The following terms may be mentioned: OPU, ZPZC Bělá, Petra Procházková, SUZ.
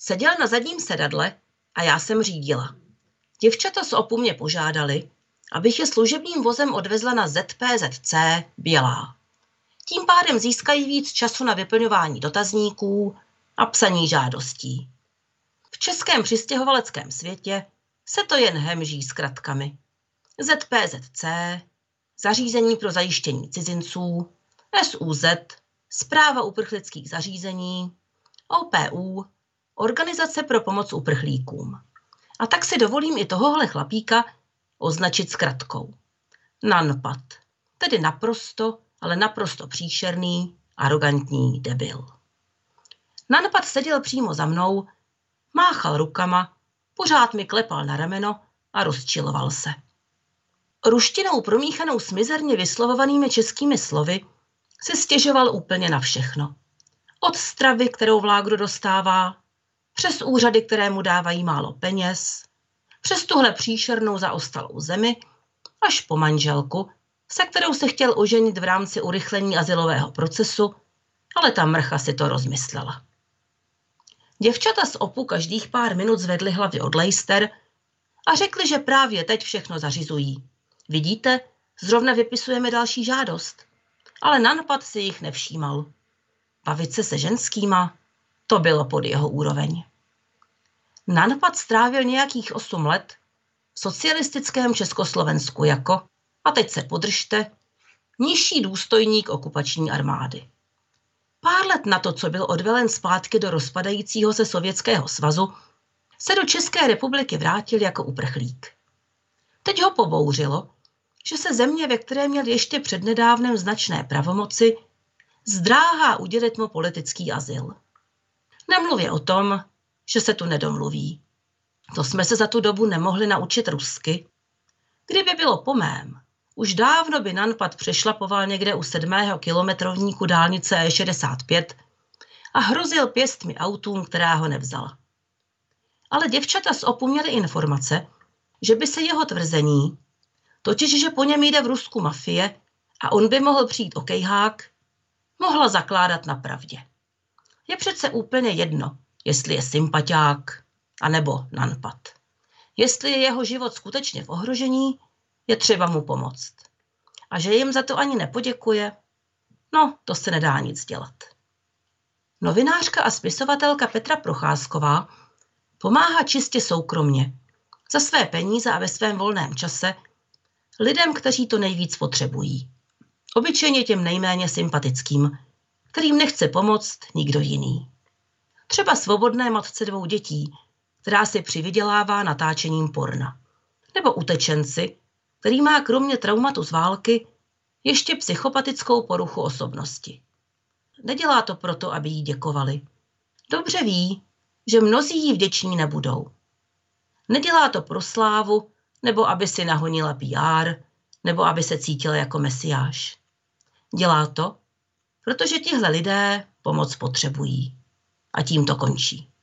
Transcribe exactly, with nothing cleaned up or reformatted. Seděl na zadním sedadle a já jsem řídila. Děvčata z O P U mě požádali, abych je služebním vozem odvezla na Z P Z C Bělá. Tím pádem získají víc času na vyplňování dotazníků a psaní žádostí. V českém přistěhovaleckém světě se to jen hemží s kratkami. Z P Z C, Zařízení pro zajištění cizinců, S U Z, Správa uprchlických zařízení, O P U, Organizace pro pomoc uprchlíkům. A tak si dovolím i tohohle chlapíka označit zkratkou. Nanpad, tedy naprosto, ale naprosto příšerný, arrogantní debil. Nanpad seděl přímo za mnou, máchal rukama, pořád mi klepal na rameno a rozčiloval se. Ruštinou promíchanou s mizerně vyslovovanými českými slovy si stěžoval úplně na všechno. Od stravy, kterou vlákdo dostává, přes úřady, které mu dávají málo peněz, přes tuhle příšernou zaostalou zemi, až po manželku, se kterou se chtěl oženit v rámci urychlení azylového procesu, ale ta mrcha si to rozmyslela. Děvčata z O P U každých pár minut zvedly hlavy od lejster a řekli, že právě teď všechno zařizují. Vidíte, zrovna vypisujeme další žádost, ale Nanpad si jich nevšímal. Bavit se se ženskýma, to bylo pod jeho úroveň. Nanpad strávil nějakých osm let v socialistickém Československu jako, a teď se podržte, nižší důstojník okupační armády. Pár let na to, co byl odvelen zpátky do rozpadajícího se Sovětského svazu, se do České republiky vrátil jako uprchlík. Teď ho pobouřilo, že se země, ve které měl ještě přednedávnem značné pravomoci, zdráhá udělit mu politický azyl. Nemluvě o tom, že se tu nedomluví. To jsme se za tu dobu nemohli naučit rusky. Kdyby bylo po mém, už dávno by Nanpad přešlapoval někde u sedmého kilometrovníku dálnice E šedesát pět a hrozil pěstmi autům, která ho nevzala. Ale děvčata z O P U měly informace, že by se jeho tvrzení, totiž že po něm jde v Rusku mafie a on by mohl přijít o kejhák, mohla zakládat na pravdě. Je přece úplně jedno, jestli je sympaťák anebo Nanpad. Jestli je jeho život skutečně v ohrožení, je třeba mu pomoct. A že jim za to ani nepoděkuje, no, to se nedá nic dělat. Novinářka a spisovatelka Petra Procházková pomáhá čistě soukromně, za své peníze a ve svém volném čase, lidem, kteří to nejvíc potřebují. Obyčejně těm nejméně sympatickým, kterým nechce pomoct nikdo jiný. Třeba svobodné matce dvou dětí, která si přivydělává natáčením porna. Nebo utečenci, který má kromě traumatu z války ještě psychopatickou poruchu osobnosti. Nedělá to proto, aby jí děkovali. Dobře ví, že mnozí jí vděční nebudou. Nedělá to pro slávu, nebo aby si nahonila P R, nebo aby se cítila jako mesiáš. Dělá to, protože tihle lidé pomoc potřebují. A tím to končí.